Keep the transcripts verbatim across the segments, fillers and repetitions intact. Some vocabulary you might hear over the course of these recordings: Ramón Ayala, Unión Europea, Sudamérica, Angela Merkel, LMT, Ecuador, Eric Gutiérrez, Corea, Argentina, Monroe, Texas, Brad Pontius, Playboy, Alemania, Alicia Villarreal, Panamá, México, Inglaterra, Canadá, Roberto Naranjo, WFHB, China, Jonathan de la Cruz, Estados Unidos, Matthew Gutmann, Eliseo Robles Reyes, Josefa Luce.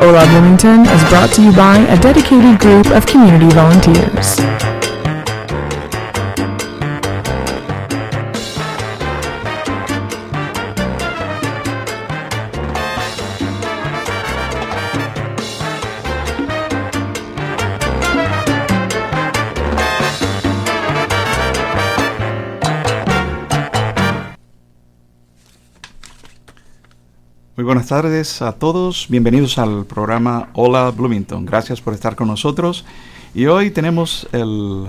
Hola Bloomington is brought to you by a dedicated group of community volunteers. Muy buenas tardes a todos, bienvenidos al programa Hola Bloomington, gracias por estar con nosotros. Y hoy tenemos el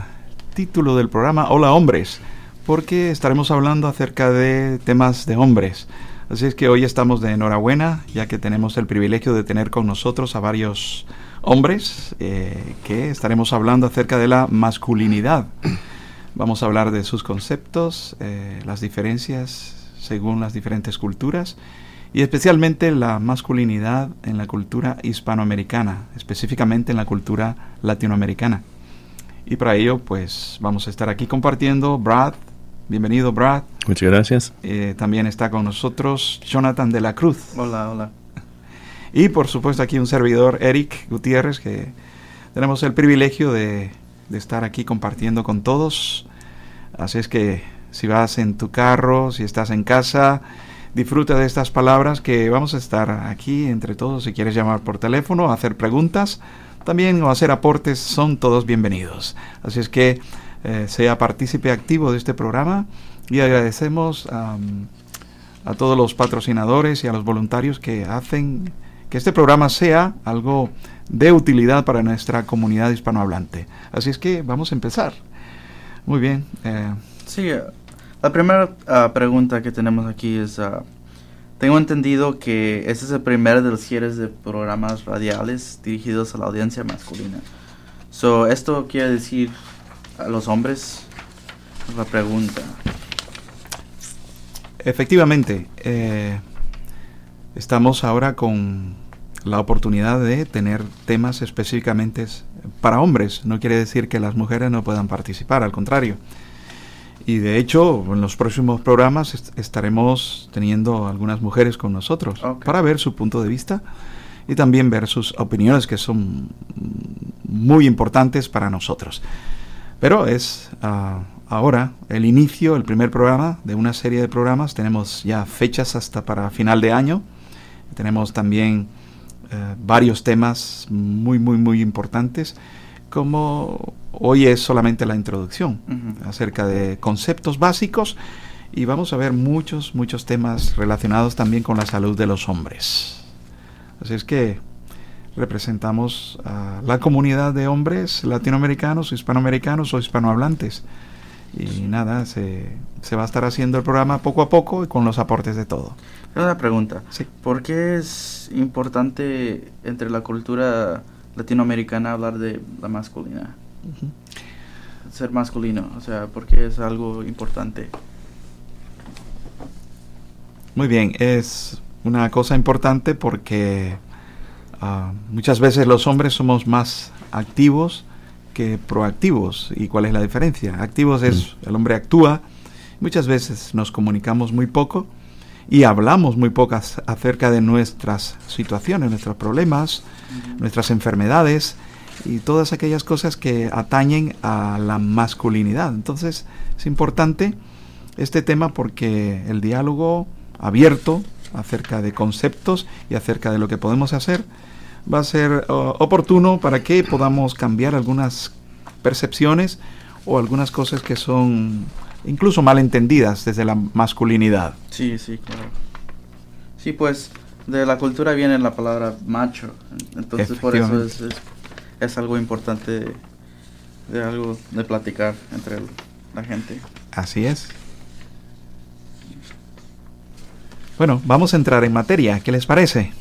título del programa Hola Hombres, porque estaremos hablando acerca de temas de hombres. Así es que hoy estamos de enhorabuena, ya que tenemos el privilegio de tener con nosotros a varios hombres eh, que estaremos hablando acerca de la masculinidad. Vamos a hablar de sus conceptos, eh, las diferencias según las diferentes culturas, y especialmente la masculinidad en la cultura hispanoamericana, específicamente en la cultura latinoamericana. Y para ello, pues, vamos a estar aquí compartiendo. Brad, bienvenido, Brad. Muchas gracias. Eh, también está con nosotros Jonathan de la Cruz. Hola, hola. Y, por supuesto, aquí un servidor, Eric Gutiérrez, que tenemos el privilegio de, de estar aquí compartiendo con todos. Así es que, si vas en tu carro, si estás en casa, disfruta de estas palabras que vamos a estar aquí entre todos. Si quieres llamar por teléfono, hacer preguntas, también o hacer aportes, son todos bienvenidos. Así es que eh, sea partícipe activo de este programa y agradecemos um, a todos los patrocinadores y a los voluntarios que hacen que este programa sea algo de utilidad para nuestra comunidad hispanohablante. Así es que vamos a empezar. Muy bien. Eh, sí, La primera uh, pregunta que tenemos aquí es, uh, tengo entendido que este es el primero de los series de programas radiales dirigidos a la audiencia masculina. So, ¿esto quiere decir a los hombres? La pregunta. Efectivamente, eh, estamos ahora con la oportunidad de tener temas específicamente para hombres. No quiere decir que las mujeres no puedan participar, al contrario. Y de hecho, en los próximos programas est- estaremos teniendo algunas mujeres con nosotros, okay, para ver su punto de vista y también ver sus opiniones, que son muy importantes para nosotros. Pero es uh, ahora el inicio, el primer programa de una serie de programas. Tenemos ya fechas hasta para final de año. Tenemos también uh, varios temas muy, muy, muy importantes, como hoy es solamente la introducción, uh-huh, acerca de conceptos básicos, y vamos a ver muchos, muchos temas relacionados también con la salud de los hombres. Así es que representamos a la comunidad de hombres latinoamericanos, hispanoamericanos o hispanohablantes. Y nada, se, se va a estar haciendo el programa poco a poco y con los aportes de todo. Una pregunta. Sí. ¿Por qué es importante entre la cultura latinoamericana hablar de la masculina, uh-huh, ser masculino? O sea, porque es algo importante. Muy bien, es una cosa importante porque uh, muchas veces los hombres somos más activos que proactivos. ¿Y cuál es la diferencia? Activos es, mm. el hombre actúa, muchas veces nos comunicamos muy poco y hablamos muy pocas acerca de nuestras situaciones, nuestros problemas, uh-huh, nuestras enfermedades y todas aquellas cosas que atañen a la masculinidad. Entonces es importante este tema porque el diálogo abierto acerca de conceptos y acerca de lo que podemos hacer va a ser uh, oportuno para que podamos cambiar algunas percepciones o algunas cosas que son incluso malentendidas desde la masculinidad. Sí, sí, claro. Sí, pues de la cultura viene la palabra macho. Entonces por eso es, es, es algo importante de, de algo de platicar entre el, la gente. Así es. Bueno, vamos a entrar en materia. ¿Qué les parece?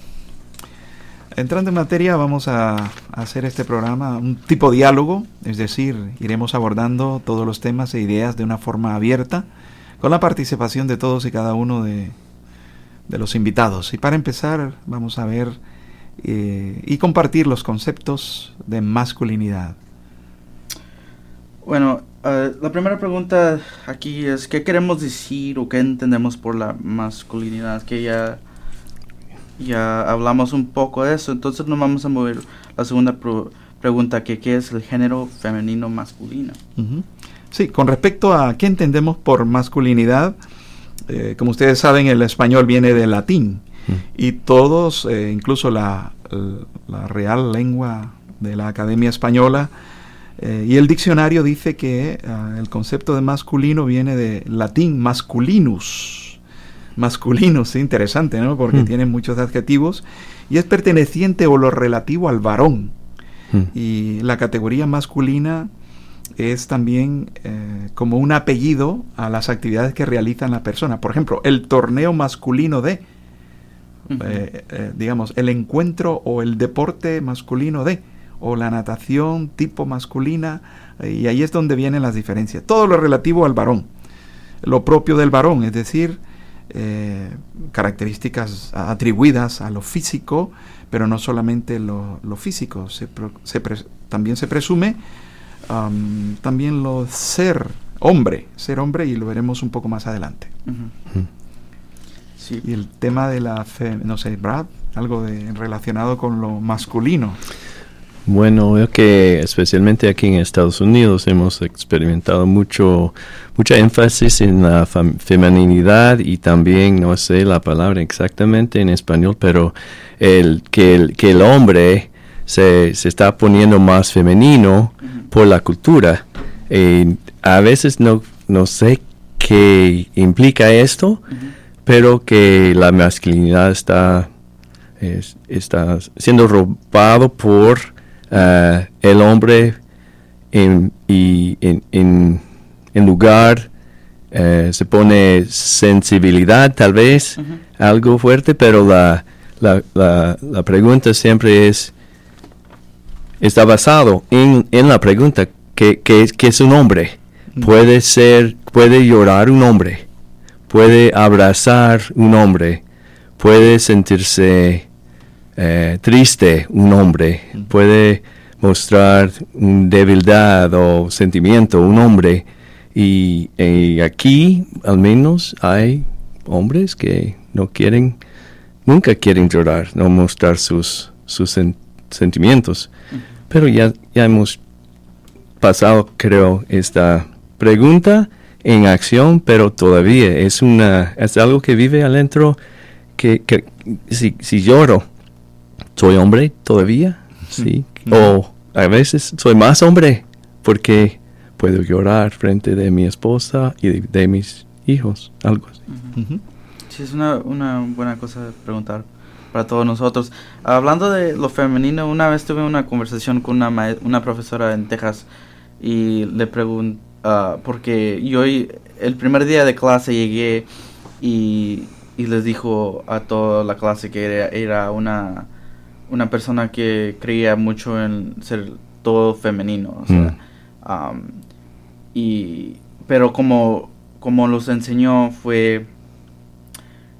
Entrando en materia, vamos a hacer este programa un tipo diálogo, es decir, iremos abordando todos los temas e ideas de una forma abierta, con la participación de todos y cada uno de, de los invitados. Y para empezar, vamos a ver eh, y compartir los conceptos de masculinidad. Bueno, uh, la primera pregunta aquí es, ¿qué queremos decir o qué entendemos por la masculinidad? Que ya... Ya hablamos un poco de eso, entonces nos vamos a mover la segunda pro- pregunta, que ¿qué es el género femenino masculino? Uh-huh. Sí, con respecto a qué entendemos por masculinidad, eh, como ustedes saben, el español viene del latín, uh-huh. y todos, eh, incluso la, la Real Lengua de la Academia Española, eh, y el diccionario dice que eh, el concepto de masculino viene del latín masculinus. Masculinos, interesante, ¿no? Porque mm. tienen muchos adjetivos y es perteneciente o lo relativo al varón. Mm. Y la categoría masculina es también eh, como un apellido a las actividades que realizan las personas. Por ejemplo, el torneo masculino de, mm-hmm. eh, eh, digamos, el encuentro o el deporte masculino de, o la natación tipo masculina, eh, y ahí es donde vienen las diferencias. Todo lo relativo al varón, lo propio del varón, es decir... Eh, características atribuidas a lo físico, pero no solamente lo, lo físico, se pro, se pre, también se presume um, también lo ser hombre, ser hombre, y lo veremos un poco más adelante. Uh-huh. Mm. Sí. Y el tema de la fe, no sé, Brad, algo de, relacionado con lo masculino. Bueno, veo que especialmente aquí en Estados Unidos hemos experimentado mucho, mucha énfasis en la fam- feminidad y también, no sé la palabra exactamente en español, pero el que el, que el hombre se, se está poniendo más femenino por la cultura. Eh, a veces no, no sé qué implica esto, pero que la masculinidad está, es, está siendo robado por... Uh, el hombre en, y, en, en, en lugar uh, se pone sensibilidad, tal vez, uh-huh. algo fuerte, pero la, la, la, la pregunta siempre es, está basado en, en la pregunta, ¿qué, qué, qué es un hombre? Uh-huh. Puede ser, puede llorar un hombre, puede abrazar un hombre, puede sentirse... Eh, triste un hombre, puede mostrar debilidad o sentimiento un hombre, y, y aquí al menos hay hombres que no quieren, nunca quieren llorar, no mostrar sus, sus sen- sentimientos, uh-huh. pero ya, ya hemos pasado, creo, esta pregunta en acción, pero todavía es una, es algo que vive adentro, que, que si, si lloro soy hombre todavía, sí, o a veces soy más hombre porque puedo llorar frente de mi esposa y de, de mis hijos, algo así. Uh-huh. Sí, es una, una buena cosa preguntar para todos nosotros. Hablando de lo femenino, una vez tuve una conversación con una, ma- una profesora en Texas y le pregunté, uh, porque yo el primer día de clase llegué y, y les dijo a toda la clase que era, era una... una persona que creía mucho en ser todo femenino, o sea, mm. um, y pero como como los enseñó fue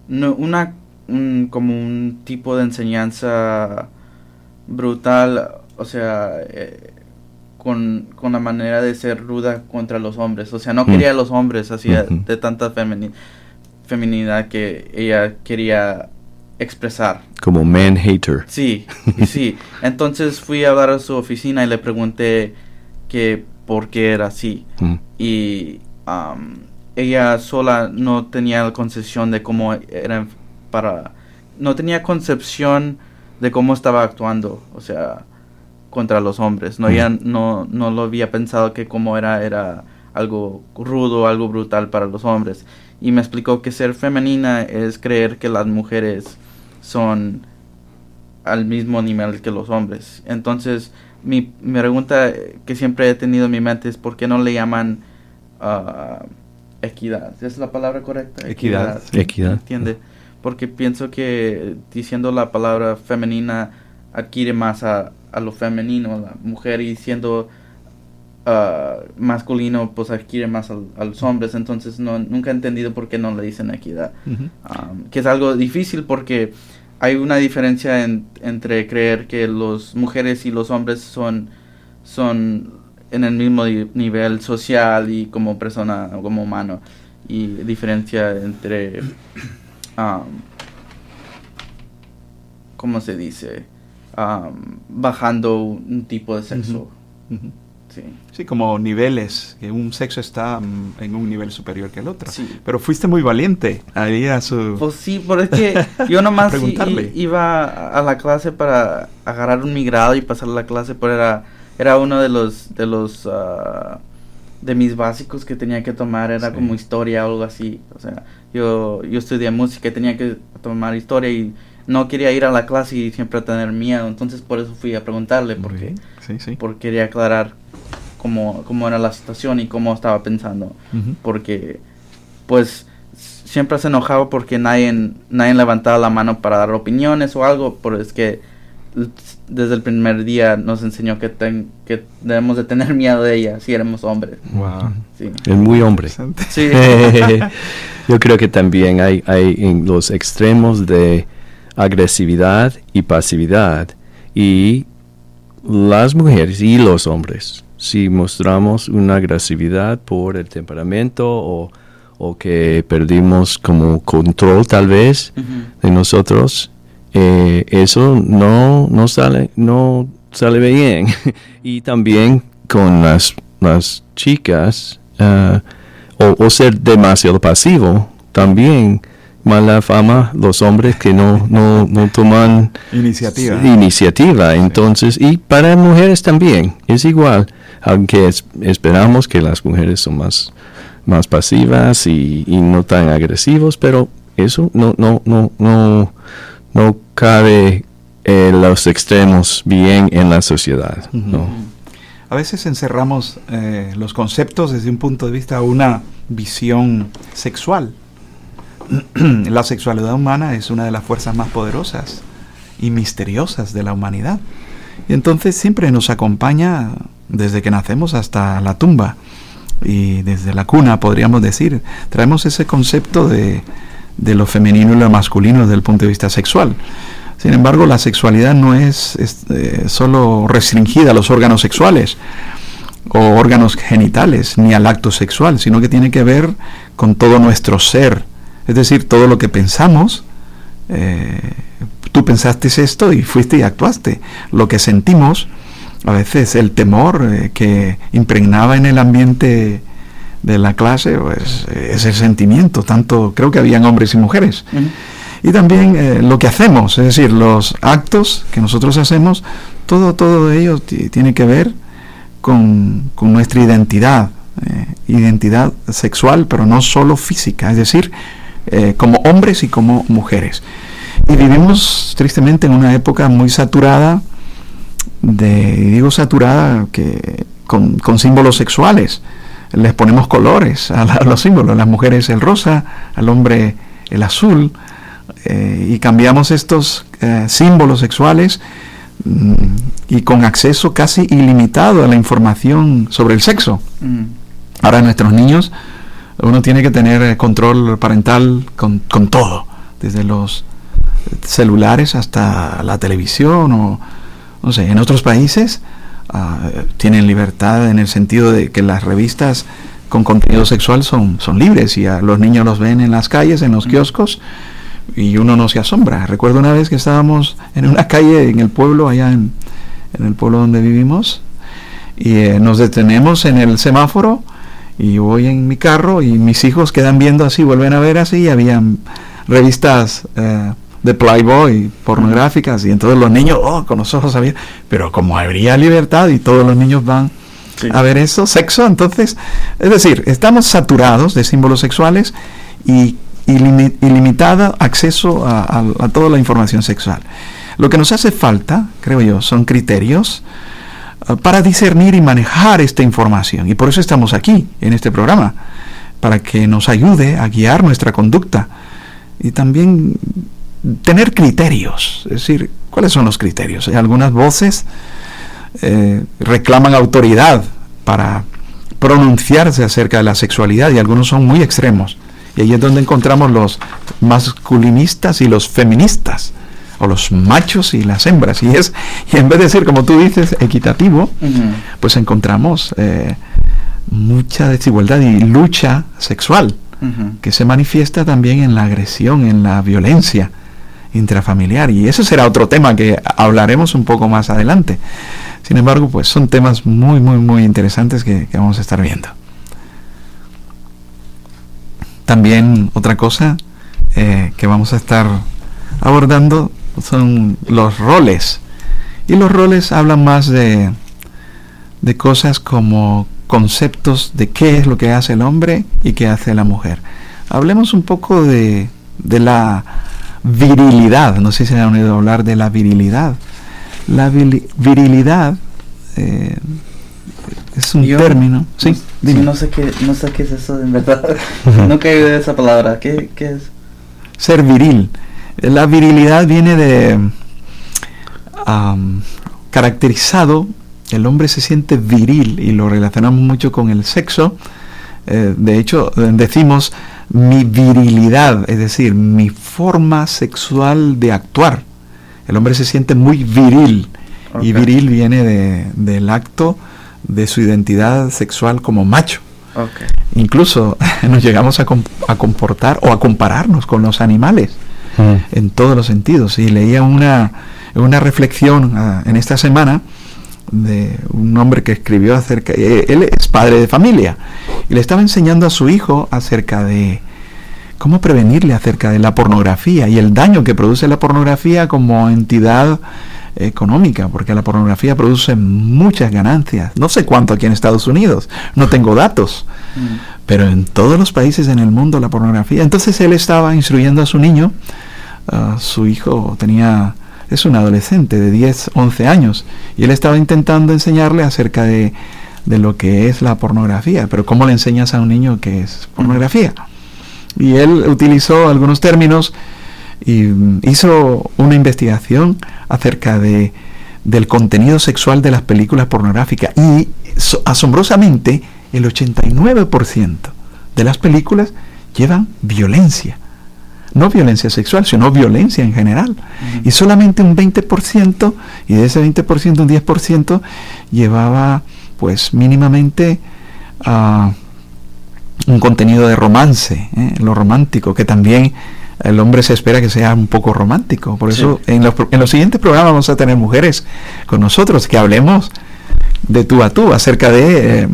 no, una un, como un tipo de enseñanza brutal, o sea, eh, con con la manera de ser ruda contra los hombres, o sea, no mm. quería a los hombres así, mm-hmm. de tanta femini- feminidad que ella quería expresar. Como man-hater. Sí, sí. Entonces fui a hablar a su oficina y le pregunté que por qué era así. Mm. Y um, ella sola no tenía la concepción de cómo era para... No tenía concepción de cómo estaba actuando, o sea, contra los hombres. No, mm. ella no, no lo había pensado que cómo era, era algo rudo, algo brutal para los hombres. Y me explicó que ser femenina es creer que las mujeres son al mismo nivel que los hombres. Entonces, mi, mi pregunta que siempre he tenido en mi mente es ¿por qué no le llaman uh, equidad? ¿Es la palabra correcta? Equidad. Equidad. ¿Entiende? Porque pienso que diciendo la palabra femenina adquiere más a, a lo femenino, la mujer, y siendo uh, masculino, pues adquiere más al, a los hombres. Entonces no, nunca he entendido por qué no le dicen equidad. Uh-huh. Um, que es algo difícil porque hay una diferencia en, entre creer que las mujeres y los hombres son, son en el mismo di- nivel social y como persona, como humano, y diferencia entre... Um, ¿Cómo se dice? Um, bajando un tipo de sexo. Uh-huh. Uh-huh. Sí. Sí, como niveles, que un sexo está um, en un nivel superior que el otro. Sí. Pero fuiste muy valiente ahí a su... Pues sí, pero es que yo nomás i- iba a la clase para agarrar un migrado y pasar la clase, pero era, era uno de los... de los uh, de mis básicos que tenía que tomar, era sí. como historia o algo así. O sea, yo, yo estudié música y tenía que tomar historia y no quería ir a la clase y siempre tener miedo. Entonces por eso fui a preguntarle, porque, sí, sí. porque quería aclarar cómo, cómo era la situación y cómo estaba pensando. Uh-huh. Porque pues siempre se enojaba porque nadie, nadie levantaba la mano para dar opiniones o algo, pero es que desde el primer día nos enseñó que, ten, que debemos de tener miedo de ella si éramos hombres. Wow. Sí. Es muy hombre. Sí. Yo creo que también hay, hay en los extremos de agresividad y pasividad, y las mujeres y los hombres, si mostramos una agresividad por el temperamento o, o que perdimos como control tal vez uh-huh. de nosotros, Eh, eso no no sale no sale bien. Y también con las las chicas, uh, o, o ser demasiado pasivo, también mala fama los hombres que no no no toman iniciativa iniciativa entonces. Y para mujeres también es igual, aunque es, esperamos que las mujeres son más más pasivas y, y no tan agresivos, pero eso no no no no no cabe eh, los extremos bien en la sociedad, ¿no? Uh-huh. A veces encerramos eh, los conceptos desde un punto de vista, una visión sexual. La sexualidad humana es una de las fuerzas más poderosas y misteriosas de la humanidad. Y entonces siempre nos acompaña desde que nacemos hasta la tumba, y desde la cuna, podríamos decir. Traemos ese concepto de... de lo femenino y lo masculino desde el punto de vista sexual. Sin embargo, la sexualidad no es, es eh, solo restringida a los órganos sexuales o órganos genitales, ni al acto sexual, sino que tiene que ver con todo nuestro ser. Es decir, todo lo que pensamos, eh, tú pensaste esto y fuiste y actuaste. Lo que sentimos, a veces el temor eh, que impregnaba en el ambiente de la clase, pues ese sentimiento, tanto creo que habían hombres y mujeres. Uh-huh. Y también eh, lo que hacemos, es decir, los actos que nosotros hacemos, todo todo ello t- tiene que ver con, con nuestra identidad, eh, identidad sexual, pero no solo física, es decir, eh, como hombres y como mujeres. Y vivimos tristemente en una época muy saturada, de, digo saturada, que con, con símbolos sexuales. Les ponemos colores a, la, a los símbolos, a las mujeres el rosa, al hombre el azul, eh, y cambiamos estos eh, símbolos sexuales mm, y con acceso casi ilimitado a la información sobre el sexo. Mm. Ahora nuestros niños, uno tiene que tener control parental con, con todo, desde los celulares hasta la televisión, o no sé, en otros países... Uh, tienen libertad en el sentido de que las revistas con contenido sexual son, son libres, y a los niños los ven en las calles, en los kioscos, y uno no se asombra. Recuerdo una vez que estábamos en una calle en el pueblo, allá en, en el pueblo donde vivimos, y eh, nos detenemos en el semáforo, y voy en mi carro y mis hijos quedan viendo así, vuelven a ver así, y habían revistas eh, de Playboy, pornográficas, y entonces los niños, oh, con los ojos abiertos, pero como habría libertad y todos los niños van sí. a ver eso, sexo, entonces, es decir, estamos saturados de símbolos sexuales y ilim- ilimitado acceso a, a, a toda la información sexual. Lo que nos hace falta, creo yo, son criterios uh, para discernir y manejar esta información, y por eso estamos aquí, en este programa, para que nos ayude a guiar nuestra conducta, y también tener criterios, es decir, ¿cuáles son los criterios? Algunas voces eh, reclaman autoridad para pronunciarse acerca de la sexualidad, y algunos son muy extremos, y ahí es donde encontramos los masculinistas y los feministas, o los machos y las hembras, y es y en vez de ser, como tú dices, equitativo, uh-huh. pues encontramos eh, mucha desigualdad y lucha sexual, uh-huh. que se manifiesta también en la agresión, en la violencia intrafamiliar, y eso será otro tema que hablaremos un poco más adelante. Sin embargo, pues son temas muy, muy, muy interesantes que, que vamos a estar viendo. También otra cosa eh, que vamos a estar abordando son los roles, y los roles hablan más de, de cosas como conceptos de qué es lo que hace el hombre y qué hace la mujer. Hablemos un poco de, de la virilidad. No sé si han oído hablar de la virilidad. La vili- virilidad eh, es un Yo, término. Sí, no, dime. No sé qué, no sé qué es eso en verdad. Nunca he oído esa palabra. ¿Qué, qué es? Ser viril. La virilidad viene de um, caracterizado. El hombre se siente viril y lo relacionamos mucho con el sexo. Eh, de hecho, decimos mi virilidad, es decir, mi forma sexual de actuar. El hombre se siente muy viril. Okay. Y viril viene de, del acto de su identidad sexual como macho. Okay. Incluso nos llegamos a, comp- a comportar o a compararnos con los animales. Mm. En todos los sentidos. Y leía una, una reflexión uh, en esta semana de un hombre que escribió acerca, eh, él es padre de familia y le estaba enseñando a su hijo acerca de cómo prevenirle acerca de la pornografía y el daño que produce la pornografía como entidad económica, porque la pornografía produce muchas ganancias, no sé cuánto aquí en Estados Unidos, no tengo datos, mm. pero en todos los países en el mundo la pornografía. Entonces él estaba instruyendo a su niño, uh, su hijo tenía, es un adolescente de diez, once años, y él estaba intentando enseñarle acerca de, de lo que es la pornografía, pero ¿cómo le enseñas a un niño qué es pornografía? Y él utilizó algunos términos y hizo una investigación acerca de, del contenido sexual de las películas pornográficas, y so, asombrosamente el ochenta y nueve por ciento de las películas llevan violencia, no violencia sexual, sino violencia en general. Uh-huh. Y solamente un veinte por ciento, y de ese veinte por ciento un diez por ciento llevaba pues mínimamente uh, un contenido de romance, ¿eh? Lo romántico, que también el hombre se espera que sea un poco romántico. Por eso sí. en, los, en los siguientes programas vamos a tener mujeres con nosotros que hablemos de tú a tú acerca de eh,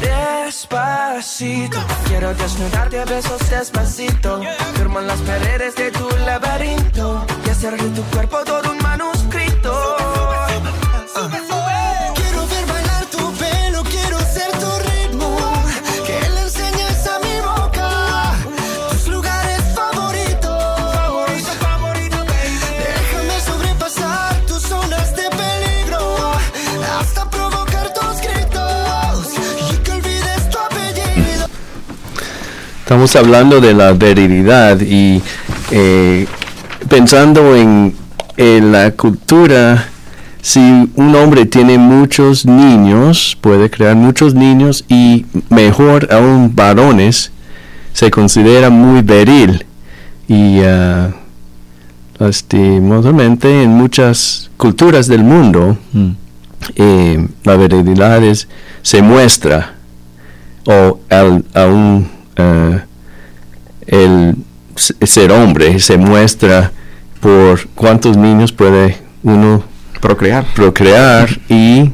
Despacito, quiero desnudarte a besos despacito. Firmo en las paredes de tu laberinto y hacer de tu cuerpo todo un manuscrito. Quiero ver bailar tu pelo, quiero ser tu ritmo, que le enseñes a mi boca tus lugares favoritos. Déjame sobrepasar tus Estamos hablando de la veridad y eh, pensando en, en la cultura, si un hombre tiene muchos niños, puede crear muchos niños y mejor aún varones, se considera muy viril. Y uh, lastimosamente en muchas culturas del mundo, mm. eh, la virilidad es, se muestra o al, aún uh, el ser hombre se muestra por cuántos niños puede uno procrear procrear y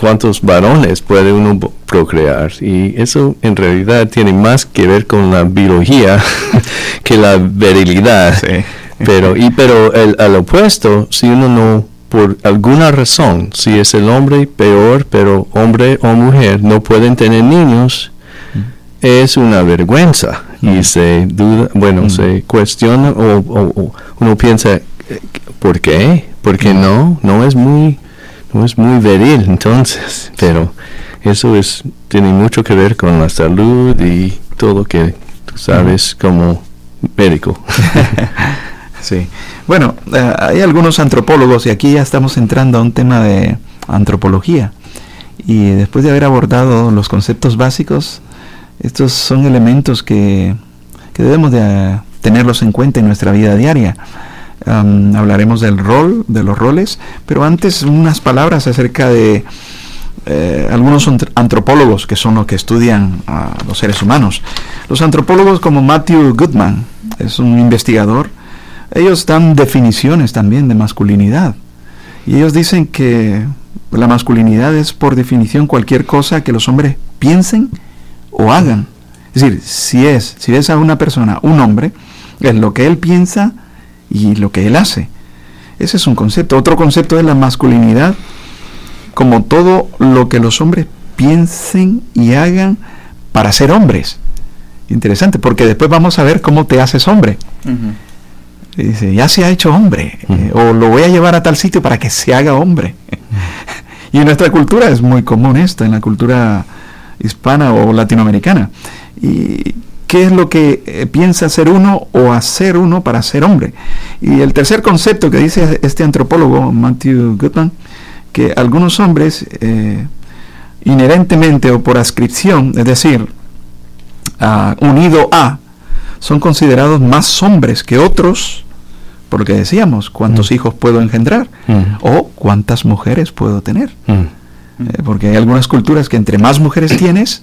cuántos varones puede uno procrear, y eso en realidad tiene más que ver con la biología que la virilidad. Sí. pero y pero el, al opuesto, si uno no, por alguna razón, si es el hombre peor, pero hombre o mujer no pueden tener niños, mm. es una vergüenza. Mm. Y se duda, bueno, mm. se cuestiona o, o, o uno piensa, ¿por qué? Porque mm. no no es muy no es muy viril, entonces, pero eso es tiene mucho que ver con la salud y todo que tú sabes como médico. Sí. Bueno, uh, hay algunos antropólogos, y aquí ya estamos entrando a un tema de antropología, y después de haber abordado los conceptos básicos, estos son elementos que, que debemos de uh, tenerlos en cuenta en nuestra vida diaria. Um, hablaremos del rol, de los roles, pero antes unas palabras acerca de eh, algunos antropólogos que son los que estudian a los seres humanos. Los antropólogos como Matthew Gutmann, es un investigador, ellos dan definiciones también de masculinidad, y ellos dicen que la masculinidad es por definición cualquier cosa que los hombres piensen o hagan. Es decir, si es, si ves a una persona, un hombre, es lo que él piensa y lo que él hace. Ese es un concepto. Otro concepto es la masculinidad como todo lo que los hombres piensen y hagan para ser hombres. Interesante, porque después vamos a ver cómo te haces hombre. Uh-huh. Dice, ya se ha hecho hombre, uh-huh. eh, o lo voy a llevar a tal sitio para que se haga hombre. Uh-huh. Y en nuestra cultura es muy común esto, en la cultura hispana o latinoamericana. ¿Y qué es lo que eh, piensa ser uno o hacer uno para ser hombre? Y el tercer concepto que dice este antropólogo, Matthew Gutmann, que algunos hombres, eh, inherentemente o por adscripción, es decir, uh, unido a, son considerados más hombres que otros, por lo que decíamos, cuántos mm. hijos puedo engendrar, mm. o cuántas mujeres puedo tener. Mm. Eh, porque hay algunas culturas que entre más mujeres tienes,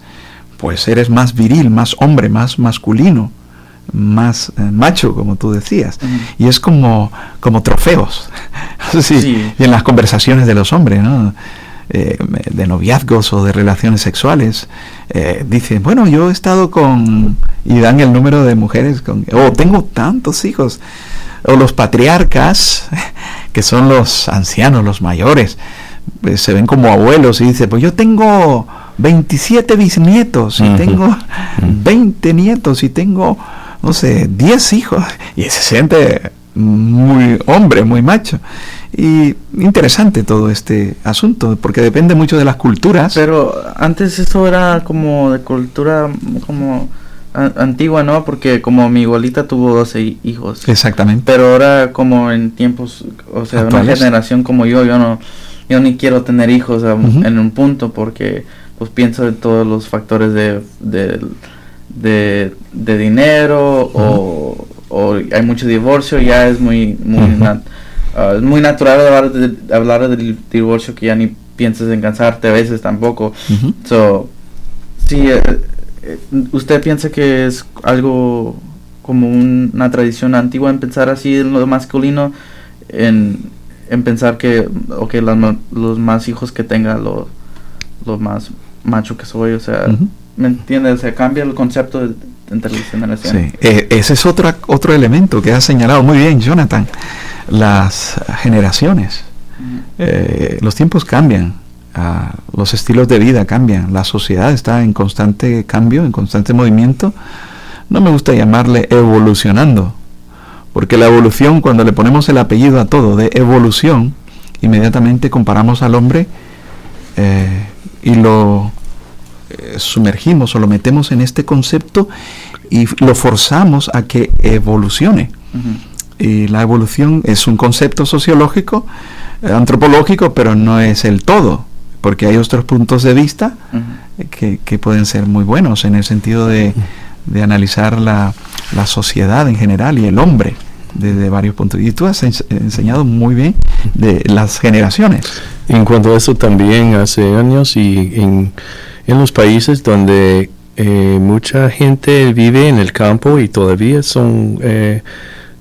pues eres más viril, más hombre, más masculino, más eh, macho, como tú decías. Mm. Y es como, como trofeos. Sí, sí. Y en las conversaciones de los hombres, ¿no? Eh, de noviazgos o de relaciones sexuales, eh, dicen, bueno, yo he estado con, y dan el número de mujeres, con, oh, tengo tantos hijos, o los patriarcas, que son los ancianos, los mayores, eh, se ven como abuelos y dicen, pues yo tengo veintisiete bisnietos, y uh-huh. tengo veinte nietos, y tengo, no sé, diez hijos, y se siente muy hombre, muy macho. Y interesante todo este asunto, porque depende mucho de las culturas. Pero antes eso era como de cultura como a- antigua, ¿no? Porque como mi abuelita tuvo doce hijos. Exactamente. Pero ahora como en tiempos, o sea, actuales, una generación como yo, yo no, yo ni quiero tener hijos a, uh-huh. en un punto, porque pues pienso en todos los factores de de, de, de dinero, uh-huh. o, o hay mucho divorcio, ya es muy, muy uh-huh. nat- Uh, es muy natural hablar, de, hablar del divorcio, que ya ni piensas en casarte a veces tampoco. Uh-huh. So, sí, eh, eh, ¿usted piensa que es algo como un, una tradición antigua en pensar así en lo masculino, en, en pensar que okay, las, los más hijos que tenga, lo, lo más macho que soy? O sea, uh-huh. ¿me entiendes? O sea, cambia el concepto de, entre las generaciones. Sí. Eh, ese es otro, otro elemento que has señalado muy bien, Jonathan. Las generaciones, eh, los tiempos cambian, uh, los estilos de vida cambian, la sociedad está en constante cambio, en constante movimiento. No me gusta llamarle evolucionando, porque la evolución, cuando le ponemos el apellido a todo de evolución, inmediatamente comparamos al hombre eh, y lo eh, sumergimos o lo metemos en este concepto y lo forzamos a que evolucione. Uh-huh. Y la evolución es un concepto sociológico, eh, antropológico, pero no es el todo, porque hay otros puntos de vista uh-huh. que, que pueden ser muy buenos en el sentido de, de analizar la, la sociedad en general y el hombre desde varios puntos. Y tú has ens- enseñado muy bien de las generaciones. En cuanto a eso también, hace años y en, en los países donde eh, mucha gente vive en el campo y todavía son eh,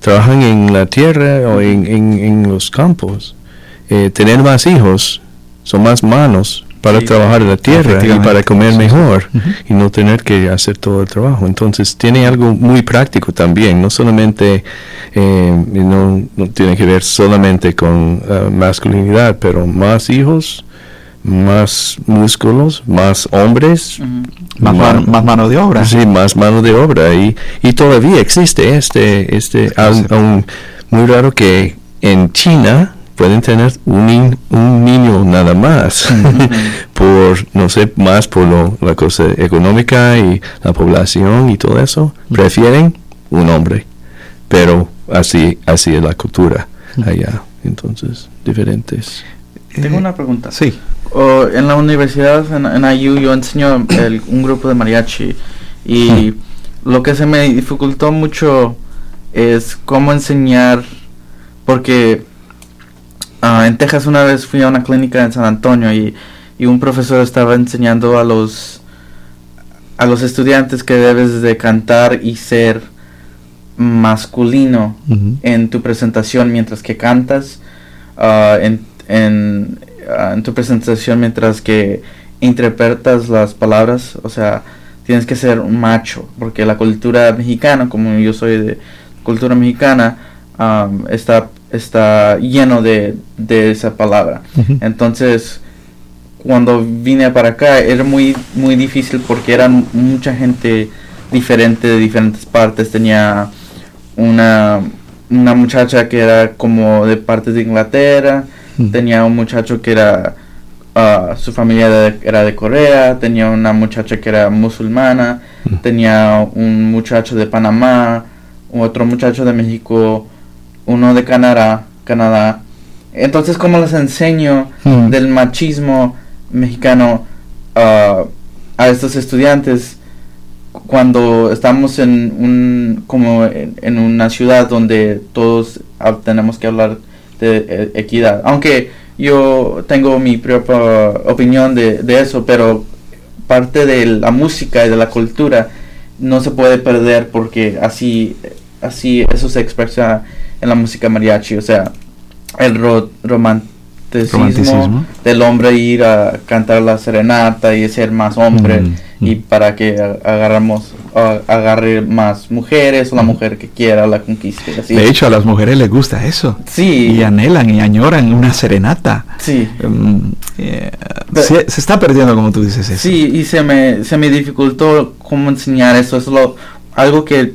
trabajan en la tierra o en, en, en los campos, eh, tener más hijos son más manos para sí, trabajar la tierra y para comer mejor uh-huh. y no tener que hacer todo el trabajo. Entonces tiene algo muy práctico también, no solamente eh, no, no tiene que ver solamente con uh, masculinidad, pero más hijos, más músculos, más hombres, uh-huh. más, man, más mano de obra. Sí, más mano de obra y, y todavía existe este, este aún, aún, muy raro que en China pueden tener un, un niño nada más, por, no sé, más por lo, la cosa económica y la población y todo eso, prefieren un hombre, pero así, así es la cultura allá, entonces, diferentes. Tengo una pregunta. Sí. Oh, en la universidad, en, en I U, yo enseño el, un grupo de mariachi, y lo que se me dificultó mucho es cómo enseñar, porque... Uh, en Texas una vez fui a una clínica en San Antonio y, y un profesor estaba enseñando a los a los estudiantes que debes de cantar y ser masculino uh-huh. en tu presentación mientras que cantas, uh, en, en, uh, en tu presentación mientras que interpretas las palabras, o sea, tienes que ser un macho, porque la cultura mexicana, como yo soy de cultura mexicana, um, está... está lleno de, de esa palabra. Uh-huh. Entonces, cuando vine para acá, era muy muy difícil porque era m- mucha gente diferente de diferentes partes. Tenía una, una muchacha que era como de partes de Inglaterra, uh-huh. tenía un muchacho que era, uh, su familia de, era de Corea, tenía una muchacha que era musulmana, uh-huh. tenía un muchacho de Panamá, otro muchacho de México, uno de Canadá, Canadá. Entonces, ¿cómo les enseño mm. del machismo mexicano uh, a estos estudiantes cuando estamos en un como en, en una ciudad donde todos uh, tenemos que hablar de eh, equidad? Aunque yo tengo mi propia opinión de, de eso, pero parte de la música y de la cultura no se puede perder porque así, así eso se expresa en la música mariachi, o sea, el ro- romanticismo, romanticismo del hombre ir a cantar la serenata y ser más hombre mm, y mm. para que agarramos uh, agarre más mujeres, o la mujer que quiera la conquiste. Así. De hecho, a las mujeres les gusta eso. Sí. Y anhelan y añoran una serenata. Sí. Um, eh, Pero, se, se está perdiendo, como tú dices, eso. Sí, y se me se me dificultó cómo enseñar eso. Es lo algo que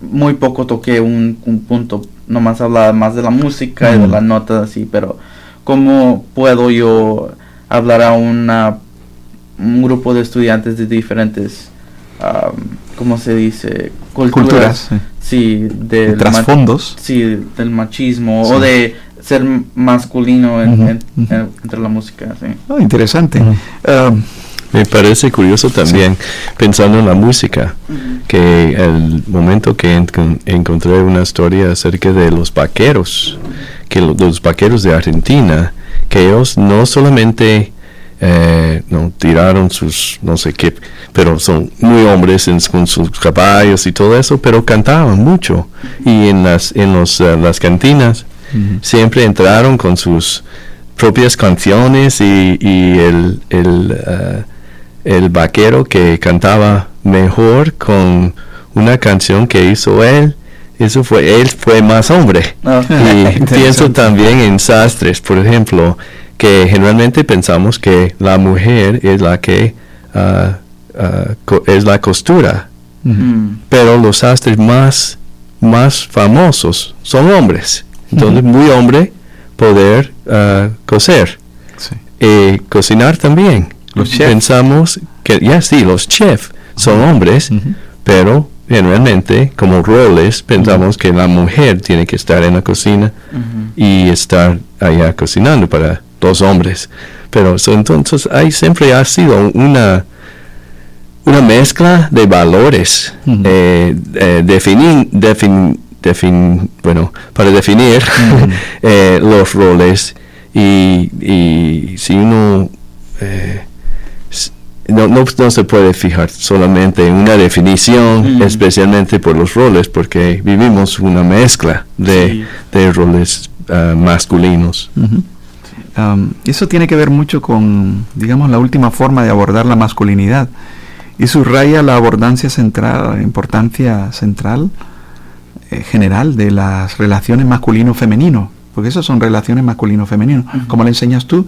muy poco toqué un, un punto. Nomás hablaba más de la música mm. y de las notas así, pero ¿cómo puedo yo hablar a una, un grupo de estudiantes de diferentes, um, ¿cómo se dice? Culturas. Culturas sí. sí, del trasfondos. Machi- sí, del machismo sí. o de ser masculino en, uh-huh. en, en, entre la música. Sí. Oh, interesante. Uh-huh. Um, Me parece curioso también, sí. pensando en la música, uh-huh. que el momento que en, encontré una historia acerca de los vaqueros, que lo, los vaqueros de Argentina, que ellos no solamente eh, no tiraron sus no sé qué, pero son muy hombres en, con sus caballos y todo eso, pero cantaban mucho. Y en las, en los, uh, las cantinas uh-huh. siempre entraron con sus propias canciones y, y el... el uh, el vaquero que cantaba mejor con una canción que hizo él, eso fue, él fue más hombre. Oh. Y pienso también en sastres, por ejemplo, que generalmente pensamos que la mujer es la que uh, uh, co- es la costura, mm-hmm. pero los sastres más, más famosos son hombres. Entonces, mm-hmm. muy hombre poder uh, coser, sí. eh, cocinar también. Los chefs. Pensamos que, ya yeah, sí, los chefs son hombres, uh-huh. pero realmente, como roles, pensamos uh-huh. que la mujer tiene que estar en la cocina uh-huh. y estar allá cocinando para dos hombres. Pero so, entonces hay, siempre ha sido una, una mezcla de valores uh-huh. eh, eh, definir, defin, defin, bueno, para definir uh-huh. eh, los roles. Y, y si uno... Eh, No, no, no se puede fijar solamente en una definición, mm. especialmente por los roles, porque vivimos una mezcla de, sí. de roles uh, masculinos. Uh-huh. Um, eso tiene que ver mucho con, digamos, la última forma de abordar la masculinidad, y subraya la abordancia central, importancia central, eh, general de las relaciones masculino-femenino, porque esas son relaciones masculino-femenino. Uh-huh. Como le enseñas tú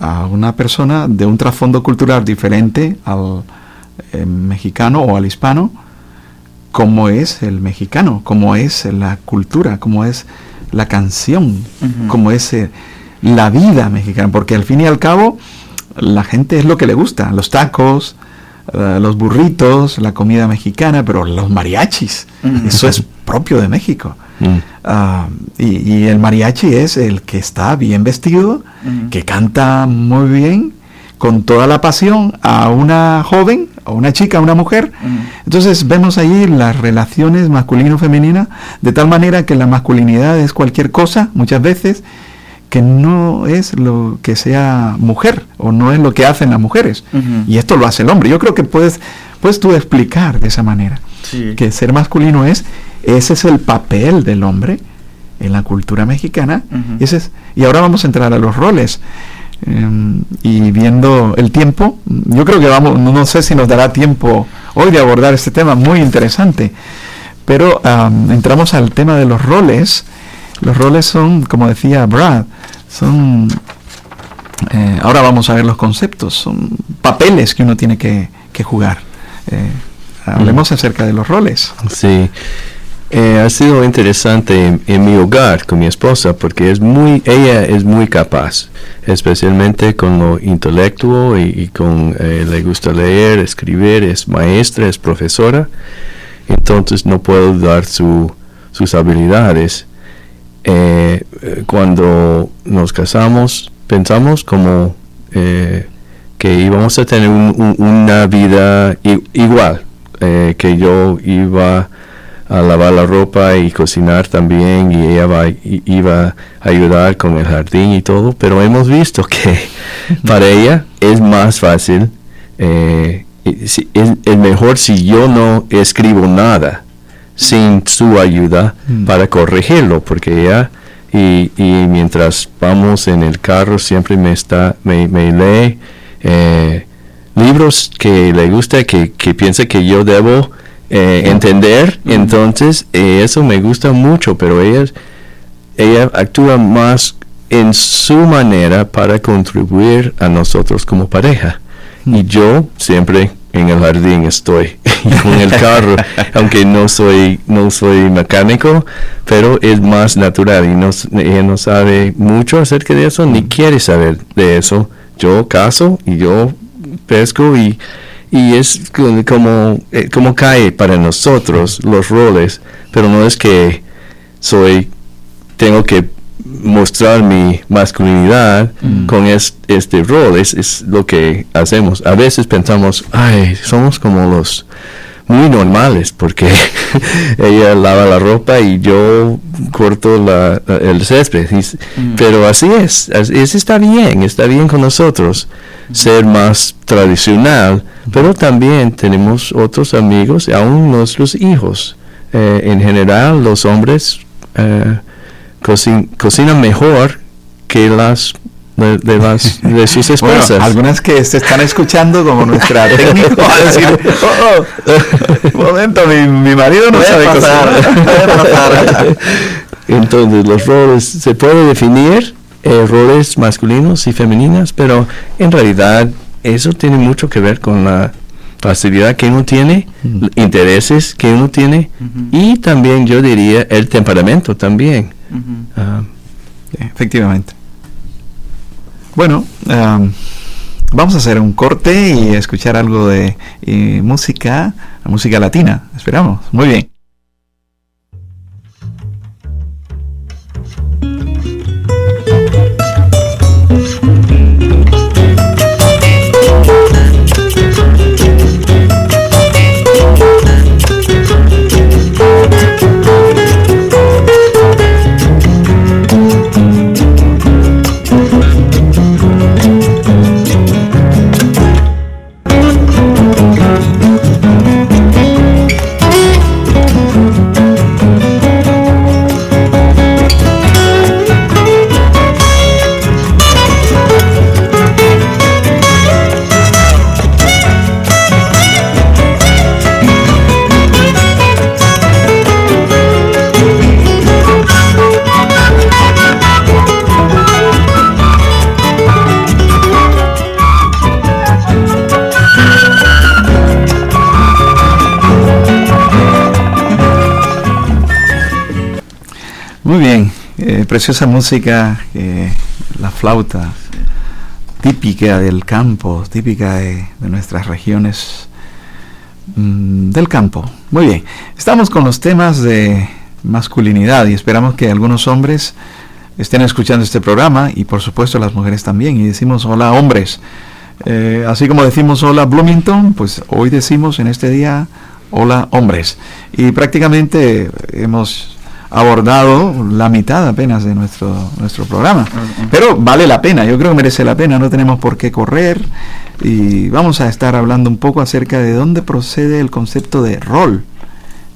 a una persona de un trasfondo cultural diferente al eh, mexicano o al hispano, como es el mexicano, como es la cultura, como es la canción, uh-huh. como es eh, la vida mexicana, porque al fin y al cabo la gente es lo que le gusta, los tacos, uh, los burritos, la comida mexicana, pero los mariachis, uh-huh. eso es propio de México. Mm. Uh, y, y el mariachi es el que está bien vestido, mm. que canta muy bien, con toda la pasión a una joven, a una chica, a una mujer. Mm. Entonces vemos ahí las relaciones masculino-femenina, de tal manera que la masculinidad es cualquier cosa, muchas veces, que no es lo que sea mujer, o no es lo que hacen las mujeres. Mm-hmm. Y esto lo hace el hombre. Yo creo que puedes, puedes tú explicar de esa manera, sí. que ser masculino es... Ese es el papel del hombre en la cultura mexicana. Uh-huh. Ese es, y ahora vamos a entrar a los roles. Um, y viendo el tiempo, yo creo que vamos, no sé si nos dará tiempo hoy de abordar este tema muy interesante. Pero um, entramos al tema de los roles. Los roles son, como decía Brad, son... Eh, ahora vamos a ver los conceptos. Son papeles que uno tiene que, que jugar. Eh, hablemos uh-huh. acerca de los roles. Sí. Eh, ha sido interesante en, en mi hogar con mi esposa, porque es muy, ella es muy capaz, especialmente con lo intelectual y, y con eh, le gusta leer, escribir, es maestra, es profesora. Entonces no puedo dar su, sus habilidades. Eh, cuando nos casamos pensamos como eh, que íbamos a tener un, un, una vida i- igual, eh, que yo iba a lavar la ropa y cocinar también, y ella va, y, iba a ayudar con el jardín y todo, pero hemos visto que para ella es más fácil, eh, es, es mejor si yo no escribo nada sin su ayuda mm. para corregirlo, porque ella, y, y mientras vamos en el carro siempre me, está, me, me lee eh, libros que le gusta, que, que piensa que yo debo Eh, entender, uh-huh. entonces eh, eso me gusta mucho, pero ella, ella actúa más en su manera para contribuir a nosotros como pareja, uh-huh. y yo siempre en el jardín estoy con el carro, aunque no soy no soy mecánico, pero es más natural, y no, ella no sabe mucho acerca de eso, ni quiere saber de eso. Yo cazo y yo pesco, y Y es como, como cae para nosotros los roles, pero no es que soy tengo que mostrar mi masculinidad mm. con es, este rol, es, es lo que hacemos. A veces pensamos, ay, somos como los muy normales, porque ella lava la ropa y yo corto la, la, el césped, y, mm. pero así es, así es, está bien, está bien con nosotros mm. ser más tradicional, mm. pero también tenemos otros amigos, aún nuestros hijos. Eh, en general, los hombres eh, cocin- cocinan mejor que las De, de, las, de sus esposas. Bueno, algunas que se están escuchando, como nuestra técnico, a decir, oh, oh, momento, mi, mi marido no sabe cocinar. Entonces, los roles, se puede definir eh, roles masculinos y femeninas, pero en realidad eso tiene mucho que ver con la facilidad que uno tiene, mm. intereses que uno tiene, mm-hmm. y también, yo diría, el temperamento también. Mm-hmm. Uh, Efectivamente. Bueno, um, Vamos a hacer un corte y escuchar algo de eh, música, música latina. Esperamos. Muy bien. Preciosa música, eh, la flauta típica del campo, típica de, de nuestras regiones mmm, del campo. Muy bien, estamos con los temas de masculinidad y esperamos que algunos hombres estén escuchando este programa y por supuesto las mujeres también, y decimos hola hombres, eh, así como decimos hola Bloomington, pues hoy decimos en este día hola hombres, y prácticamente hemos abordado la mitad apenas de nuestro nuestro programa, pero vale la pena, yo creo que merece la pena, no tenemos por qué correr, y vamos a estar hablando un poco acerca de dónde procede el concepto de rol,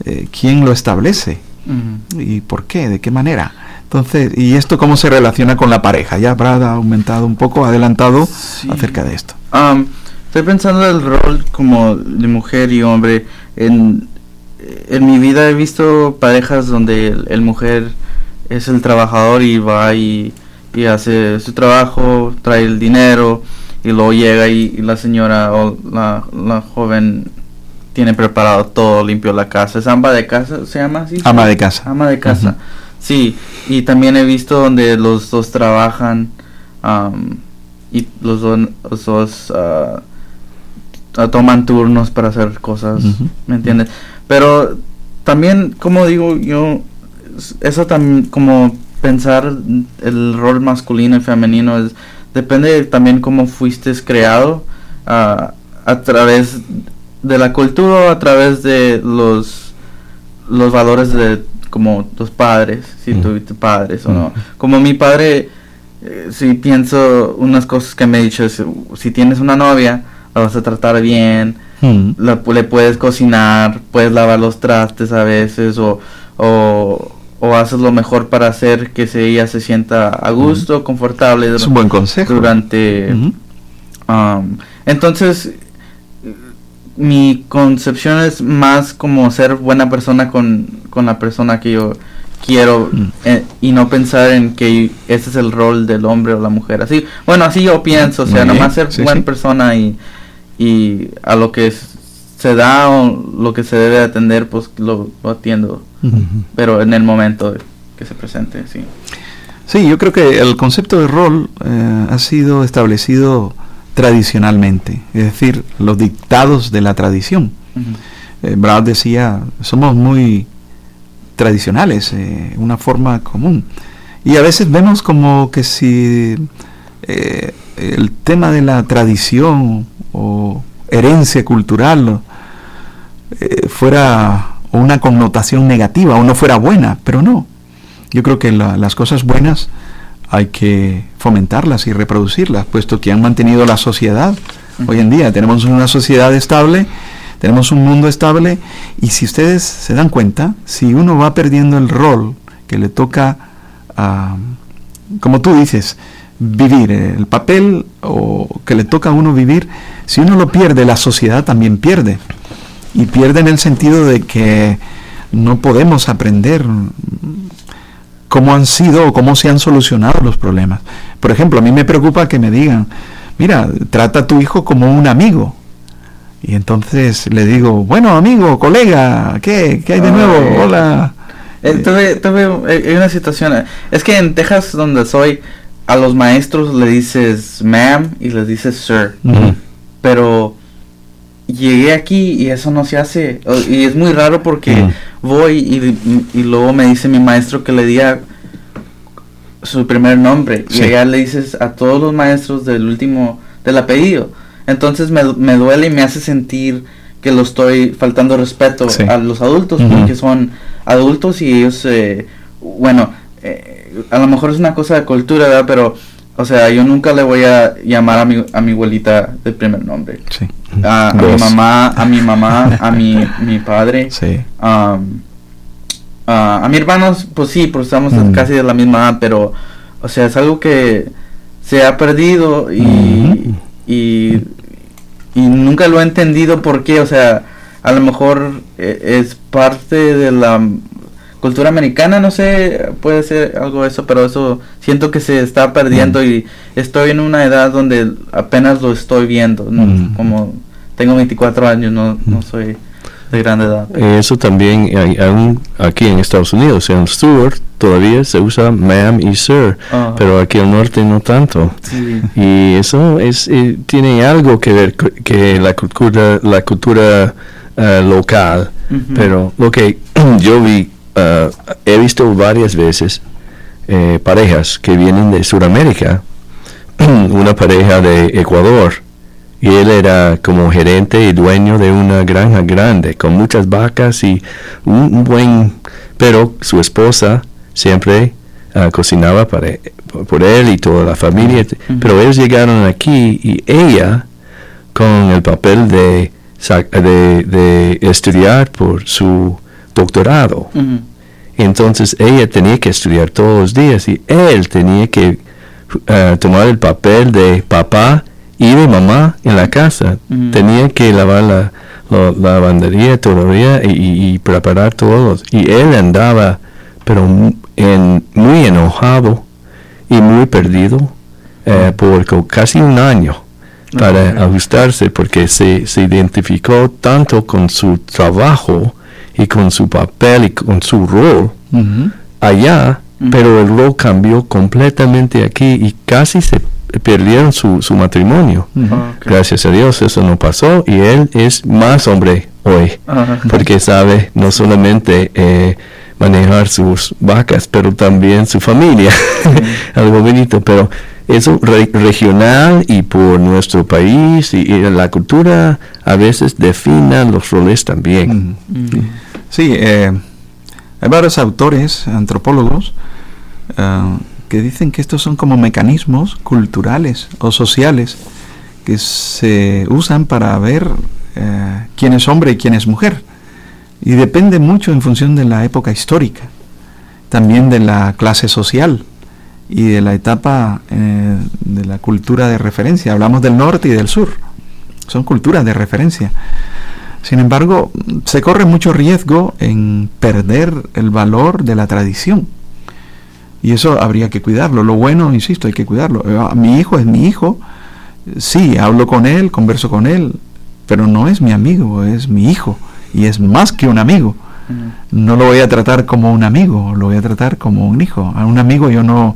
eh, quién lo establece, uh-huh. y por qué, de qué manera. Entonces, y esto cómo se relaciona con la pareja. Ya Brad ha aumentado un poco, adelantado sí. acerca de esto. Um, estoy pensando del rol como de mujer y hombre en... En mi vida he visto parejas donde el, el mujer es el trabajador y va y, y hace su trabajo, trae el dinero y luego llega y, y la señora o la, la joven tiene preparado todo, limpio la casa. ¿Es ama de casa? ¿Se llama así? Ama de casa. Ama de casa, uh-huh. Sí. Y también he visto donde los dos trabajan um, y los, do, los dos uh, toman turnos para hacer cosas, uh-huh. ¿me entiendes? Pero también, como digo yo, eso también, como pensar el rol masculino y femenino, es, depende también cómo fuiste creado, uh, a través de la cultura, a través de los los valores de como tus padres, si mm. tuviste padres o no. Como mi padre, eh, si pienso unas cosas que me ha dicho, es, si tienes una novia, la vas a tratar bien, Hmm. La, le puedes cocinar, puedes lavar los trastes a veces, o, o, o haces lo mejor para hacer que se, ella se sienta a gusto, hmm. confortable. Es durante, un buen consejo. Durante, uh-huh. um, entonces, mi concepción es más como ser buena persona con, con la persona que yo quiero, hmm. eh, y no pensar en que ese es el rol del hombre o la mujer. Así, bueno, así yo pienso, o sea, Muy nomás bien. ser sí, buena sí. persona y... y a lo que se da o lo que se debe atender, pues lo, lo atiendo, uh-huh. pero en el momento que se presente, sí. Sí, yo creo que el concepto de rol eh, ha sido establecido tradicionalmente, es decir, los dictados de la tradición. Uh-huh. eh, Brad decía, somos muy tradicionales, eh, una forma común, y a veces vemos como que si eh, el tema de la tradición o herencia cultural eh, fuera una connotación negativa o no fuera buena, pero no. Yo creo que la, las cosas buenas hay que fomentarlas y reproducirlas, puesto que han mantenido la sociedad. Uh-huh. Hoy en día tenemos una sociedad estable, tenemos un mundo estable, y si ustedes se dan cuenta, si uno va perdiendo el rol que le toca, uh, como tú dices, vivir, el papel o que le toca a uno vivir, si uno lo pierde, la sociedad también pierde, y pierde en el sentido de que no podemos aprender cómo han sido o cómo se han solucionado los problemas. Por ejemplo, a mí me preocupa que me digan, mira, trata a tu hijo como un amigo, y entonces le digo, bueno, amigo, colega, ¿qué, qué hay de nuevo? Ay. Hola. Eh, tuve, tuve, hay una situación, es que en Texas donde soy, a los maestros le dices ma'am y les dices sir. Uh-huh. Pero llegué aquí y eso no se hace. Y es muy raro porque uh-huh. voy y, y luego me dice mi maestro que le diga su primer nombre. Sí. Y allá le dices a todos los maestros del último, del apellido. Entonces me, me duele y me hace sentir que lo estoy faltando respeto sí. a los adultos. Uh-huh. Porque son adultos y ellos, eh, bueno... Eh, a lo mejor es una cosa de cultura, ¿verdad? Pero, o sea, yo nunca le voy a llamar a mi a mi abuelita de primer nombre. Sí. A, a mi mamá, a mi mamá, a mi, mi padre. Sí. Um, a, a mis hermanos, pues sí, pues estamos mm. casi de la misma edad, pero, o sea, es algo que se ha perdido y, mm-hmm. y, y nunca lo he entendido por qué. O sea, a lo mejor es parte de la... cultura americana, no sé, puede ser algo de eso, pero eso siento que se está perdiendo mm. y estoy en una edad donde apenas lo estoy viendo, ¿no? mm. Como tengo veinticuatro años, no, no soy de gran edad. Pero. Eso también, hay, hay un, aquí en Estados Unidos, en Stewart todavía se usa ma'am y sir, oh. pero aquí al norte no tanto. Sí. Y eso es eh, tiene algo que ver que la cultura, la cultura uh, local, mm-hmm. pero lo que yo vi, Uh, he visto varias veces eh, parejas que vienen de Sudamérica, una pareja de Ecuador, y él era como gerente y dueño de una granja grande, con muchas vacas y un buen... Pero su esposa siempre uh, cocinaba para, por él y toda la familia, uh-huh. pero ellos llegaron aquí y ella, con el papel de, de, de estudiar por su... doctorado. Uh-huh. Entonces ella tenía que estudiar todos los días y él tenía que uh, tomar el papel de papá y de mamá en la casa. Uh-huh. Tenía que lavar la, la, la lavandería todavía y, y, y preparar todos. Y él andaba pero en, muy enojado y muy perdido uh, por casi un año para uh-huh. ajustarse porque se, se identificó tanto con su trabajo y con su papel y con su rol uh-huh. allá, uh-huh. pero el rol cambió completamente aquí y casi se perdieron su, su matrimonio. Uh-huh. Okay. Gracias a Dios eso no pasó y él es más hombre hoy, uh-huh. porque sabe no solamente eh, manejar sus vacas, pero también su familia, uh-huh. algo bonito, pero eso re- regional y por nuestro país y, y la cultura a veces defina los roles también. Uh-huh. Sí, eh, hay varios autores, antropólogos, uh, que dicen que estos son como mecanismos culturales o sociales que se usan para ver eh, quién es hombre y quién es mujer. Y depende mucho en función de la época histórica, también de la clase social y de la etapa eh, de la cultura de referencia. Hablamos del norte y del sur, son culturas de referencia. Sin embargo, se corre mucho riesgo en perder el valor de la tradición. Y eso habría que cuidarlo. Lo bueno, insisto, hay que cuidarlo. Mi hijo es mi hijo. Sí, hablo con él, converso con él, pero no es mi amigo, es mi hijo. Y es más que un amigo. No lo voy a tratar como un amigo, lo voy a tratar como un hijo. A un amigo yo no,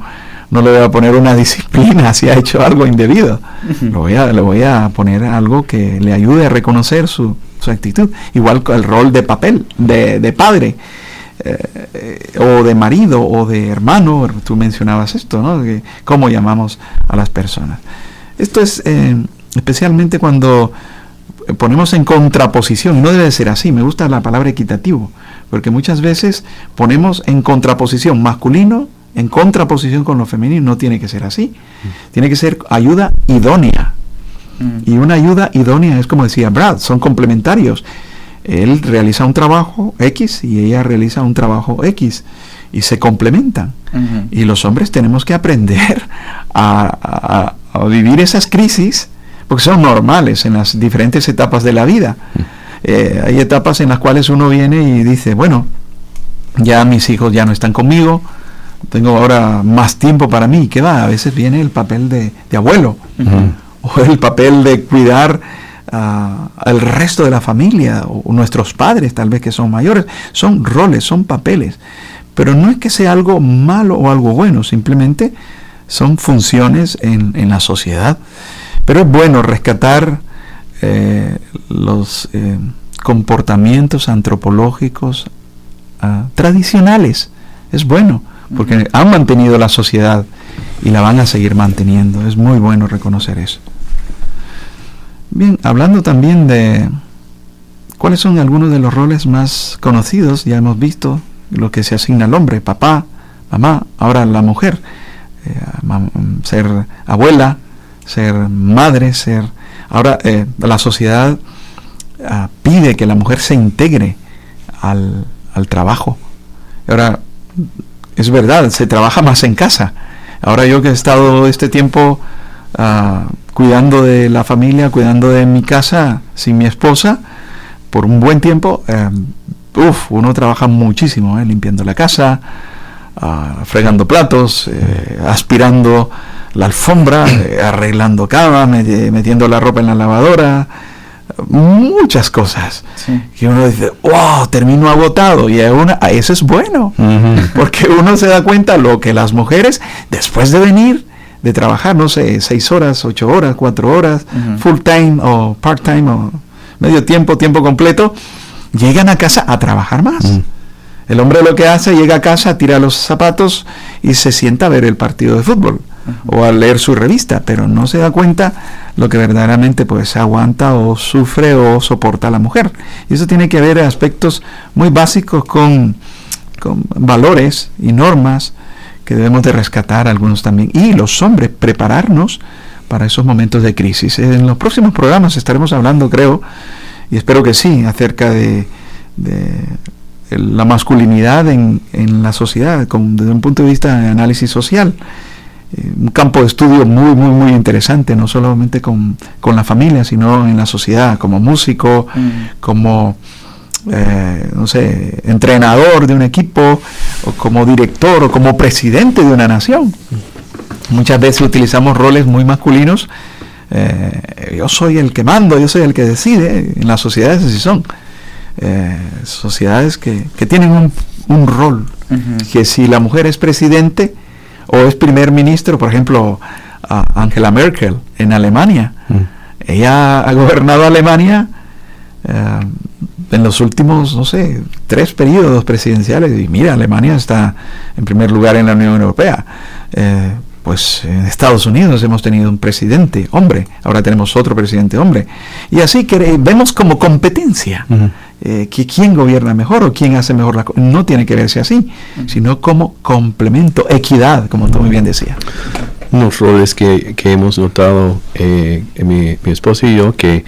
no le voy a poner una disciplina si ha hecho algo indebido. Lo voy a, le voy a poner algo que le ayude a reconocer su... su actitud, igual que el rol de papel, de, de padre, eh, o de marido, o de hermano. Tú mencionabas esto, ¿no? Que, ¿cómo llamamos a las personas? Esto es eh, especialmente cuando ponemos en contraposición, y no debe ser así, me gusta la palabra equitativo, porque muchas veces ponemos en contraposición masculino, en contraposición con lo femenino, no tiene que ser así, tiene que ser ayuda idónea. Y una ayuda idónea es como decía Brad, son complementarios. Él realiza un trabajo X y ella realiza un trabajo X y se complementan. Uh-huh. Y los hombres tenemos que aprender a, a, a vivir esas crisis porque son normales en las diferentes etapas de la vida. Uh-huh. Eh, hay etapas en las cuales uno viene y dice, bueno, ya mis hijos ya no están conmigo, tengo ahora más tiempo para mí. ¿Qué va? A veces viene el papel de, de abuelo. Uh-huh. o el papel de cuidar uh, al resto de la familia, o nuestros padres tal vez que son mayores, son roles, son papeles, pero no es que sea algo malo o algo bueno, simplemente son funciones en, en la sociedad, pero es bueno rescatar eh, los eh, comportamientos antropológicos uh, tradicionales. Es bueno, porque han mantenido la sociedad y la van a seguir manteniendo. Es muy bueno reconocer eso. Bien, hablando también de cuáles son algunos de los roles más conocidos, ya hemos visto lo que se asigna al hombre: papá, mamá, ahora la mujer, eh, ser abuela, ser madre, ser... Ahora eh, la sociedad eh, pide que la mujer se integre al, al trabajo. Ahora, es verdad, se trabaja más en casa. Ahora yo que he estado este tiempo uh, cuidando de la familia, cuidando de mi casa sin mi esposa, por un buen tiempo, uh, uf, uno trabaja muchísimo, ¿eh? Limpiando la casa, uh, fregando platos, eh, aspirando la alfombra, eh, arreglando cama, metiendo la ropa en la lavadora, muchas cosas, sí, que uno dice, wow, termino agotado. Y una, eso es bueno, uh-huh, porque uno se da cuenta lo que las mujeres, después de venir de trabajar, no sé, seis horas, ocho horas, cuatro horas, uh-huh, full time o part time o medio tiempo, tiempo completo, llegan a casa a trabajar más. Uh-huh. El hombre lo que hace, llega a casa, tira los zapatos y se sienta a ver el partido de fútbol, uh-huh, o a leer su revista, pero no se da cuenta lo que verdaderamente pues aguanta o sufre o soporta la mujer. Y eso tiene que ver aspectos muy básicos con, con valores y normas que debemos de rescatar algunos también. Y los hombres, prepararnos para esos momentos de crisis. En los próximos programas estaremos hablando, creo, y espero que sí, acerca de, de la masculinidad en, en la sociedad, con, desde un punto de vista de análisis social. Un campo de estudio muy, muy, muy interesante, no solamente con, con la familia, sino en la sociedad, como músico, mm. como, eh, no sé, entrenador de un equipo, o como director, o como presidente de una nación. Muchas veces utilizamos roles muy masculinos. Eh, yo soy el que mando, yo soy el que decide. En las sociedades así son. Eh, sociedades que, que tienen un, un rol, uh-huh, que si la mujer es presidente, o es primer ministro, por ejemplo, uh, Angela Merkel en Alemania. Mm. Ella ha gobernado Alemania uh, en los últimos, no sé, tres periodos presidenciales. Y mira, Alemania está en primer lugar en la Unión Europea. Eh, pues en Estados Unidos hemos tenido un presidente hombre, ahora tenemos otro presidente hombre. Y así que vemos como competencia, uh-huh, eh, que quién gobierna mejor o quién hace mejor la cosa. No tiene que verse así, uh-huh, sino como complemento, equidad, como tú muy bien decías. Unos roles que, que hemos notado, eh, mi, mi esposa y yo, que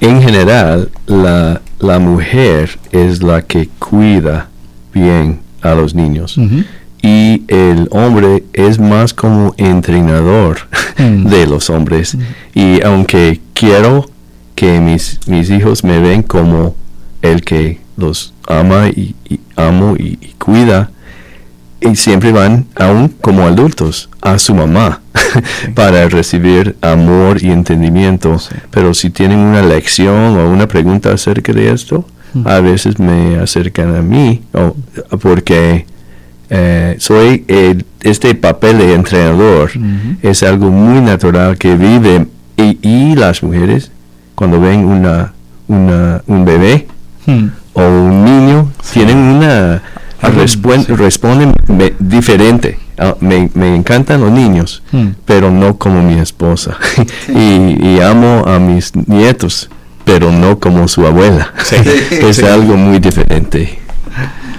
en general la, la mujer es la que cuida bien a los niños. Uh-huh. Y el hombre es más como entrenador mm. de los hombres. Mm. Y aunque quiero que mis, mis hijos me ven como el que los ama y, y amo y, y cuida, y siempre van, aún como adultos, a su mamá sí. para recibir amor y entendimiento. Sí. Pero si tienen una lección o una pregunta acerca de esto, mm. a veces me acercan a mí, o, porque... Eh, soy eh, este papel de entrenador, uh-huh, es algo muy natural que vive, y, y las mujeres cuando ven una, una un bebé hmm. o un niño, sí, tienen una respon- sí. responden me, diferente. Uh, me, me encantan los niños, hmm. pero no como mi esposa, sí. y, y amo a mis nietos, pero no como su abuela, sí. es sí. algo muy diferente.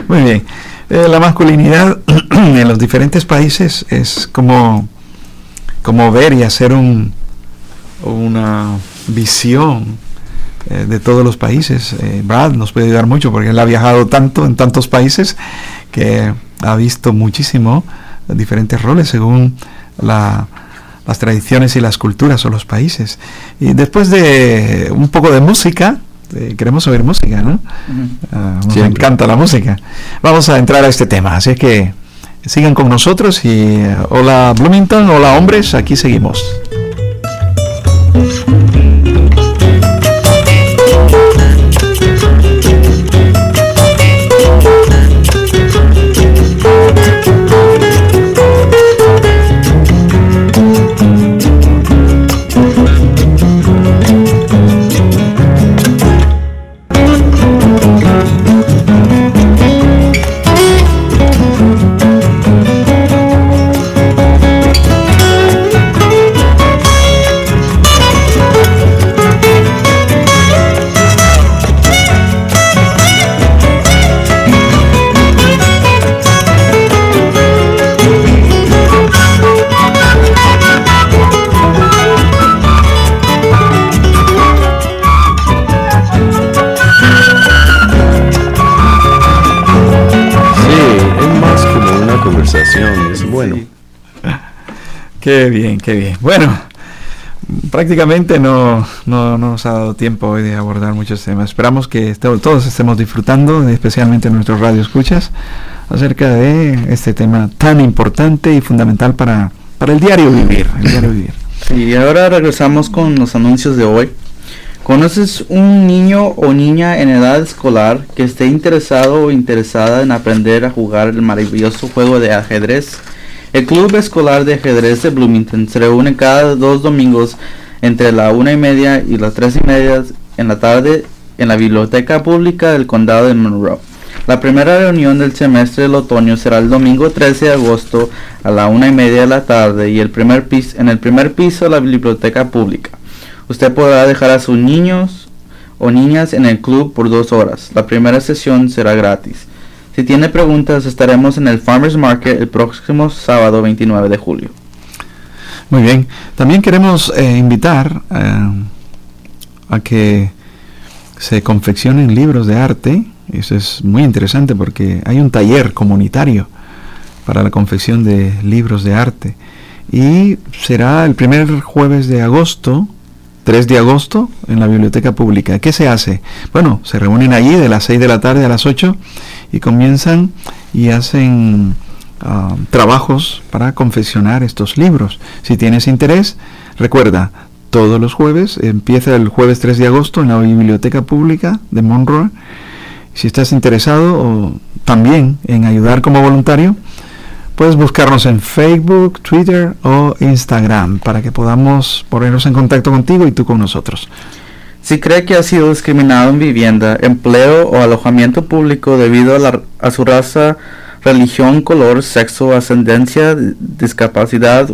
Muy bien. Eh, la masculinidad en los diferentes países es como, como ver y hacer un, una visión eh, de todos los países. Eh, Brad nos puede ayudar mucho porque él ha viajado tanto en tantos países que ha visto muchísimo diferentes roles según la, las tradiciones y las culturas o los países. Y después de un poco de música... Eh, queremos oír música, ¿no? Uh, nos encanta la música. Vamos a entrar a este tema, así es que sigan con nosotros y uh, hola Bloomington, hola hombres, aquí seguimos. conversación. Es bueno. Sí. Qué bien, qué bien. Bueno, prácticamente no, no, no nos ha dado tiempo hoy de abordar muchos temas. Esperamos que est- todos estemos disfrutando, especialmente nuestros radioescuchas, acerca de este tema tan importante y fundamental para, para el diario vivir. El diario vivir. Y ahora regresamos con los anuncios de hoy. ¿Conoces un niño o niña en edad escolar que esté interesado o interesada en aprender a jugar el maravilloso juego de ajedrez? El Club Escolar de Ajedrez de Bloomington se reúne cada dos domingos entre la una y media y las tres y media en la tarde en la Biblioteca Pública del Condado de Monroe. La primera reunión del semestre del otoño será el domingo trece de agosto a la una y media de la tarde y el primer piso, en el primer piso de la Biblioteca Pública. Usted podrá dejar a sus niños o niñas en el club por dos horas. La primera sesión será gratis. Si tiene preguntas, estaremos en el Farmers Market el próximo sábado veintinueve de julio. Muy bien. También queremos eh, invitar eh, a que se confeccionen libros de arte. Eso es muy interesante porque hay un taller comunitario para la confección de libros de arte. Y será el primer jueves de agosto, tres de agosto, en la Biblioteca Pública. ¿Qué se hace? Bueno, se reúnen allí de las seis de la tarde a las ocho y comienzan y hacen uh, trabajos para confeccionar estos libros. Si tienes interés, recuerda, todos los jueves, empieza el jueves tres de agosto en la Biblioteca Pública de Monroe. Si estás interesado o también en ayudar como voluntario, puedes buscarnos en Facebook, Twitter o Instagram para que podamos ponernos en contacto contigo y tú con nosotros. Si cree que ha sido discriminado en vivienda, empleo o alojamiento público debido a, la, a su raza, religión, color, sexo, ascendencia, discapacidad,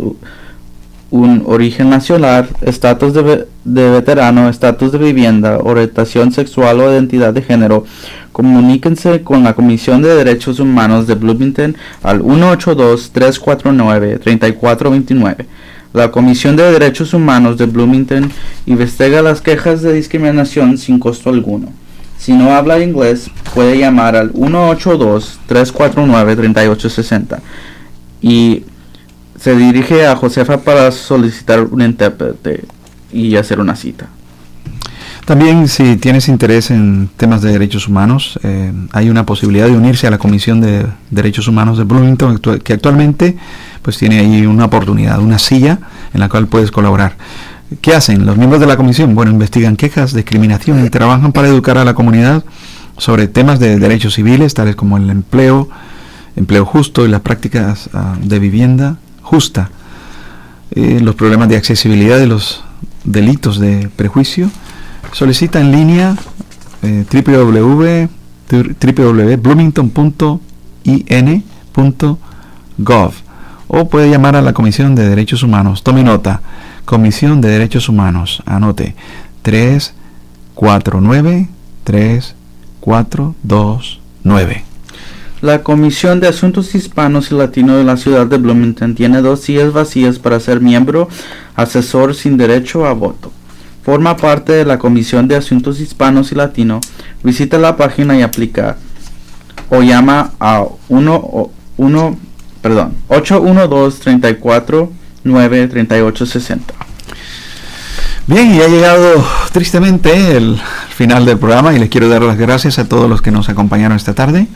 un origen nacional, estatus de, de veterano, estatus de vivienda, orientación sexual o identidad de género, comuníquense con la Comisión de Derechos Humanos de Bloomington al uno ocho dos, tres cuatro nueve, tres cuatro dos nueve. La Comisión de Derechos Humanos de Bloomington investiga las quejas de discriminación sin costo alguno. Si no habla inglés, puede llamar al uno ocho dos, tres cuatro nueve, tres ocho seis cero y se dirige a Josefa para solicitar un intérprete y hacer una cita. También, si tienes interés en temas de derechos humanos, eh, hay una posibilidad de unirse a la Comisión de Derechos Humanos de Bloomington, que actualmente pues tiene ahí una oportunidad, una silla en la cual puedes colaborar. ¿Qué hacen los miembros de la comisión? Bueno, investigan quejas, discriminación y trabajan para educar a la comunidad sobre temas de derechos civiles, tales como el empleo, empleo justo y las prácticas uh, de vivienda justa, eh, los problemas de accesibilidad de los delitos de prejuicio. Solicita en línea eh, doble u doble u doble u punto bloomington punto i n punto gov o puede llamar a la Comisión de Derechos Humanos. Tome nota, Comisión de Derechos Humanos, anote tres cuatro nueve, tres cuatro dos nueve. La Comisión de Asuntos Hispanos y Latinos de la Ciudad de Bloomington tiene dos sillas vacías para ser miembro asesor sin derecho a voto. Forma parte de la Comisión de Asuntos Hispanos y Latinos. Visita la página y aplica o llama a ocho uno dos, tres cuatro nueve, tres ocho seis cero. Bien, y ha llegado tristemente el final del programa y les quiero dar las gracias a todos los que nos acompañaron esta tarde.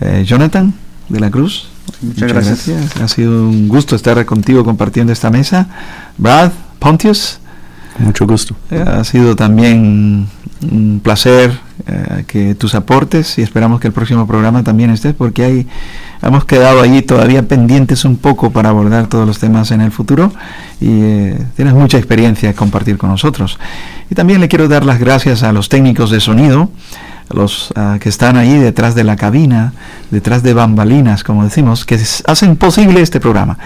Eh, Jonathan de la Cruz, muchas, muchas gracias. gracias. Ha sido un gusto estar contigo compartiendo esta mesa. Brad Pontius, mucho gusto. Eh, ha sido también un placer eh, que tus aportes y esperamos que el próximo programa también estés porque hay, hemos quedado allí todavía pendientes un poco para abordar todos los temas en el futuro y eh, tienes mucha experiencia que compartir con nosotros. Y también le quiero dar las gracias a los técnicos de sonido, los uh, que están ahí detrás de la cabina, detrás de bambalinas, como decimos, que hacen posible este programa.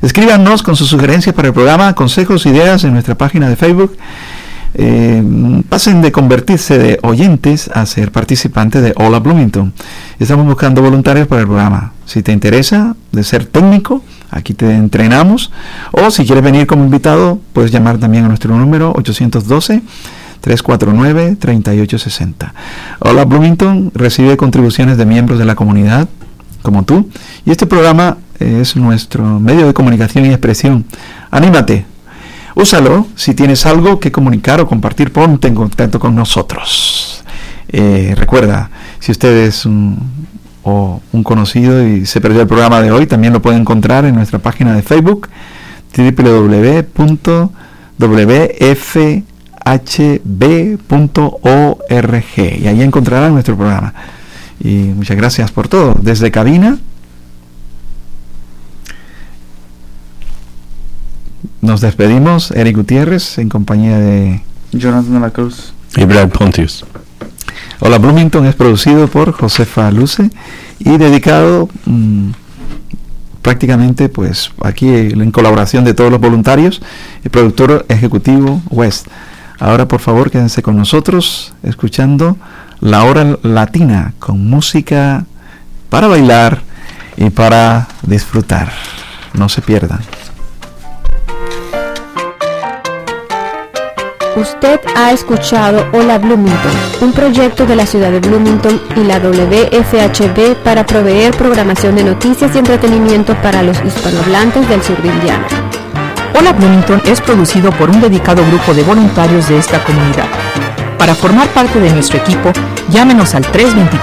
Escríbanos con sus sugerencias para el programa, consejos, ideas en nuestra página de Facebook. Eh, pasen de convertirse de oyentes a ser participantes de Hola Bloomington. Estamos buscando voluntarios para el programa. Si te interesa de ser técnico, aquí te entrenamos. O si quieres venir como invitado, puedes llamar también a nuestro número ocho uno dos, tres cuatro nueve, tres ocho seis cero. Hola Bloomington recibe contribuciones de miembros de la comunidad como tú. Y este programa es nuestro medio de comunicación y expresión. Anímate, úsalo. Si tienes algo que comunicar o compartir, ponte en contacto con nosotros. Eh, recuerda, si usted es un, o un conocido y se perdió el programa de hoy, también lo puede encontrar en nuestra página de Facebook, doble u doble u doble u punto w f h b punto org, y ahí encontrará nuestro programa. Y muchas gracias por todo. Desde cabina nos despedimos, Eric Gutiérrez, en compañía de Jonathan de la Cruz y Brad Pontius. Hola Bloomington es producido por Josefa Luce y dedicado mmm, prácticamente, pues, aquí en colaboración de todos los voluntarios, el productor ejecutivo West. Ahora, por favor, quédense con nosotros escuchando La Hora Latina con música para bailar y para disfrutar. No se pierdan. Usted ha escuchado Hola Bloomington, un proyecto de la ciudad de Bloomington y la W F H B para proveer programación de noticias y entretenimiento para los hispanohablantes del sur de Indiana. Hola Bloomington es producido por un dedicado grupo de voluntarios de esta comunidad. Para formar parte de nuestro equipo, llámenos al tres veintitrés